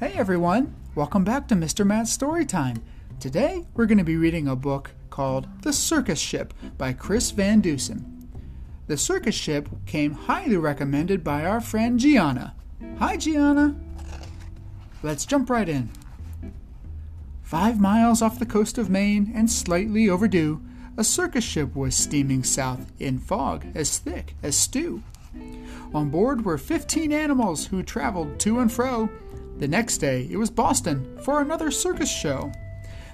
Hey everyone, welcome back to Mr. Matt Storytime. Today we're going to be reading a book called The Circus Ship by Chris Van Dusen. The Circus Ship came highly recommended by our friend Gianna. Hi Gianna! Let's jump right in. 5 miles off the coast of Maine and slightly overdue, a circus ship was steaming south in fog as thick as stew. On board were 15 animals who traveled to and fro. The next day, it was Boston for another circus show.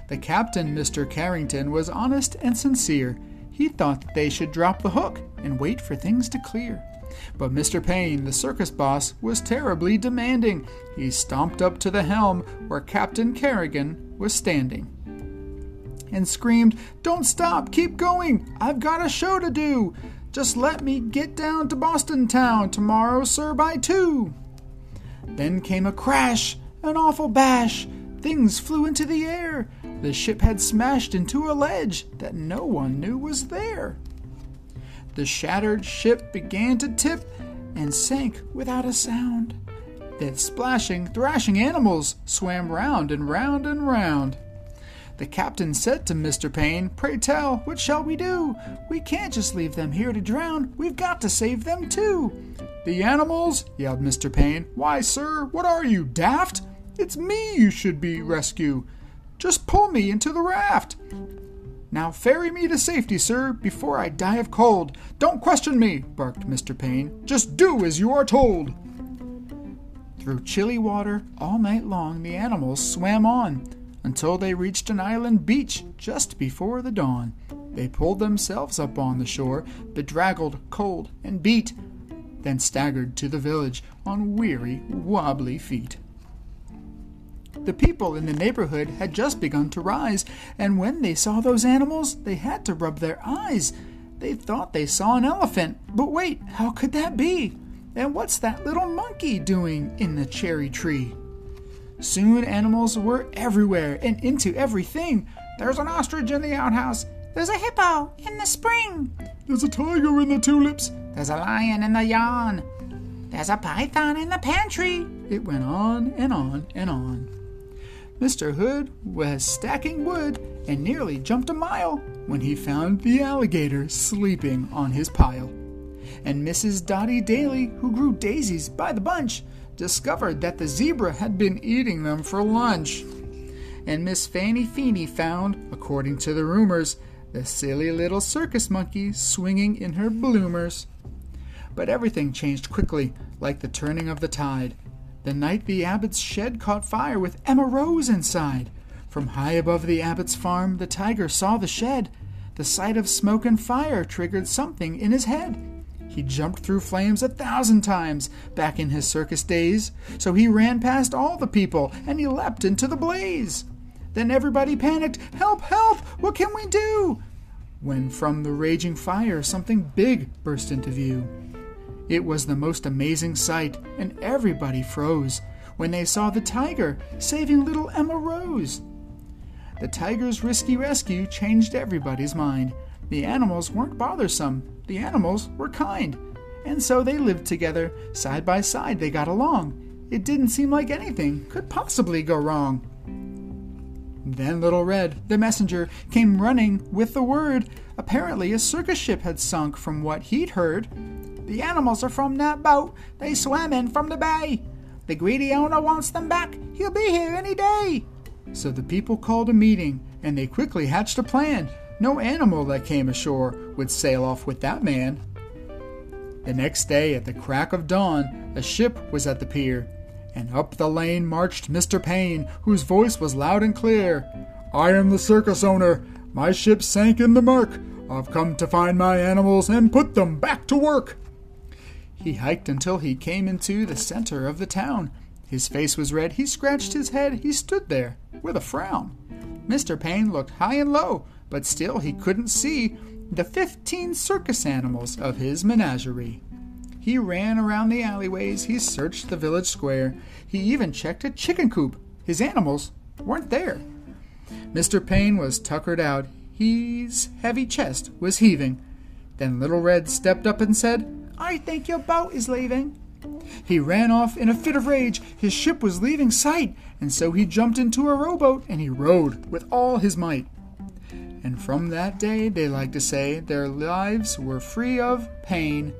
The captain, Mr. Carrington, was honest and sincere. He thought that they should drop the hook and wait for things to clear. But Mr. Payne, the circus boss, was terribly demanding. He stomped up to the helm where Captain Carrigan was standing and screamed, "Don't stop! Keep going! I've got a show to do! Just let me get down to Boston town tomorrow, sir, by 2!" Then came a crash, an awful bash. Things flew into the air. The ship had smashed into a ledge that no one knew was there. The shattered ship began to tip and sank without a sound. The splashing, thrashing animals swam round and round and round. The captain said to Mr. Payne, "Pray tell, what shall we do? We can't just leave them here to drown. We've got to save them too." "The animals?" yelled Mr. Payne. "Why, sir, what are you, daft? It's me you should be rescue. Just pull me into the raft. Now ferry me to safety, sir, before I die of cold." "Don't question me," barked Mr. Payne. "Just do as you are told." Through chilly water all night long, the animals swam on until they reached an island beach just before the dawn. They pulled themselves up on the shore, bedraggled, cold, and beat, then staggered to the village on weary, wobbly feet. The people in the neighborhood had just begun to rise, and when they saw those animals, they had to rub their eyes. They thought they saw an elephant, but wait, how could that be? And what's that little monkey doing in the cherry tree? Soon animals were everywhere and into everything. "There's an ostrich in the outhouse. There's a hippo in the spring. There's a tiger in the tulips. There's a lion in the yawn. There's a python in the pantry." It went on and on and on. Mr. Hood was stacking wood and nearly jumped a mile when he found the alligator sleeping on his pile. And Mrs. Dottie Daly, who grew daisies by the bunch, discovered that the zebra had been eating them for lunch. And Miss Fanny Feeny found, according to the rumors, the silly little circus monkey swinging in her bloomers. But everything changed quickly, like the turning of the tide. The night the abbot's shed caught fire with Emma Rose inside. From high above the abbot's farm, the tiger saw the shed. The sight of smoke and fire triggered something in his head. He jumped through flames 1,000 times back in his circus days, so he ran past all the people, and he leapt into the blaze. Then everybody panicked, "Help, help, what can we do?" When from the raging fire something big burst into view. It was the most amazing sight, and everybody froze when they saw the tiger saving little Emma Rose. The tiger's risky rescue changed everybody's mind. The animals weren't bothersome. The animals were kind, and so they lived together. Side by side, they got along. It didn't seem like anything could possibly go wrong. Then Little Red, the messenger, came running with the word. Apparently, a circus ship had sunk from what he'd heard. "The animals are from that boat. They swam in from the bay. The greedy owner wants them back. He'll be here any day." So the people called a meeting, and they quickly hatched a plan. No animal that came ashore would sail off with that man. The next day, at the crack of dawn, a ship was at the pier, and up the lane marched Mr. Payne, whose voice was loud and clear. "I am the circus owner. My ship sank in the murk. I've come to find my animals and put them back to work." He hiked until he came into the center of the town. His face was red, he scratched his head, he stood there with a frown. Mr. Payne looked high and low, but still he couldn't see the 15 circus animals of his menagerie. He ran around the alleyways, he searched the village square, he even checked a chicken coop. His animals weren't there. Mr. Payne was tuckered out, his heavy chest was heaving. Then Little Red stepped up and said, "I think your boat is leaving." He ran off in a fit of rage, his ship was leaving sight, and so he jumped into a rowboat and he rowed with all his might. And from that day, they like to say, their lives were free of pain.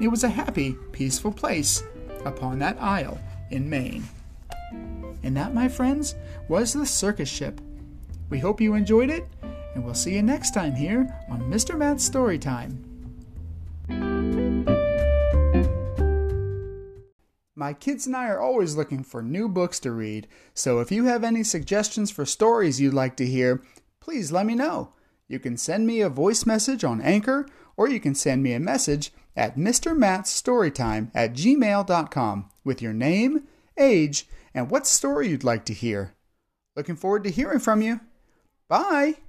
It was a happy, peaceful place upon that isle in Maine. And that, my friends, was The Circus Ship. We hope you enjoyed it, and we'll see you next time here on Mr. Matt's Storytime. My kids and I are always looking for new books to read, so if you have any suggestions for stories you'd like to hear, please let me know. You can send me a voice message on Anchor, or you can send me a message at mrmattstorytime@gmail.com with your name, age, and what story you'd like to hear. Looking forward to hearing from you. Bye!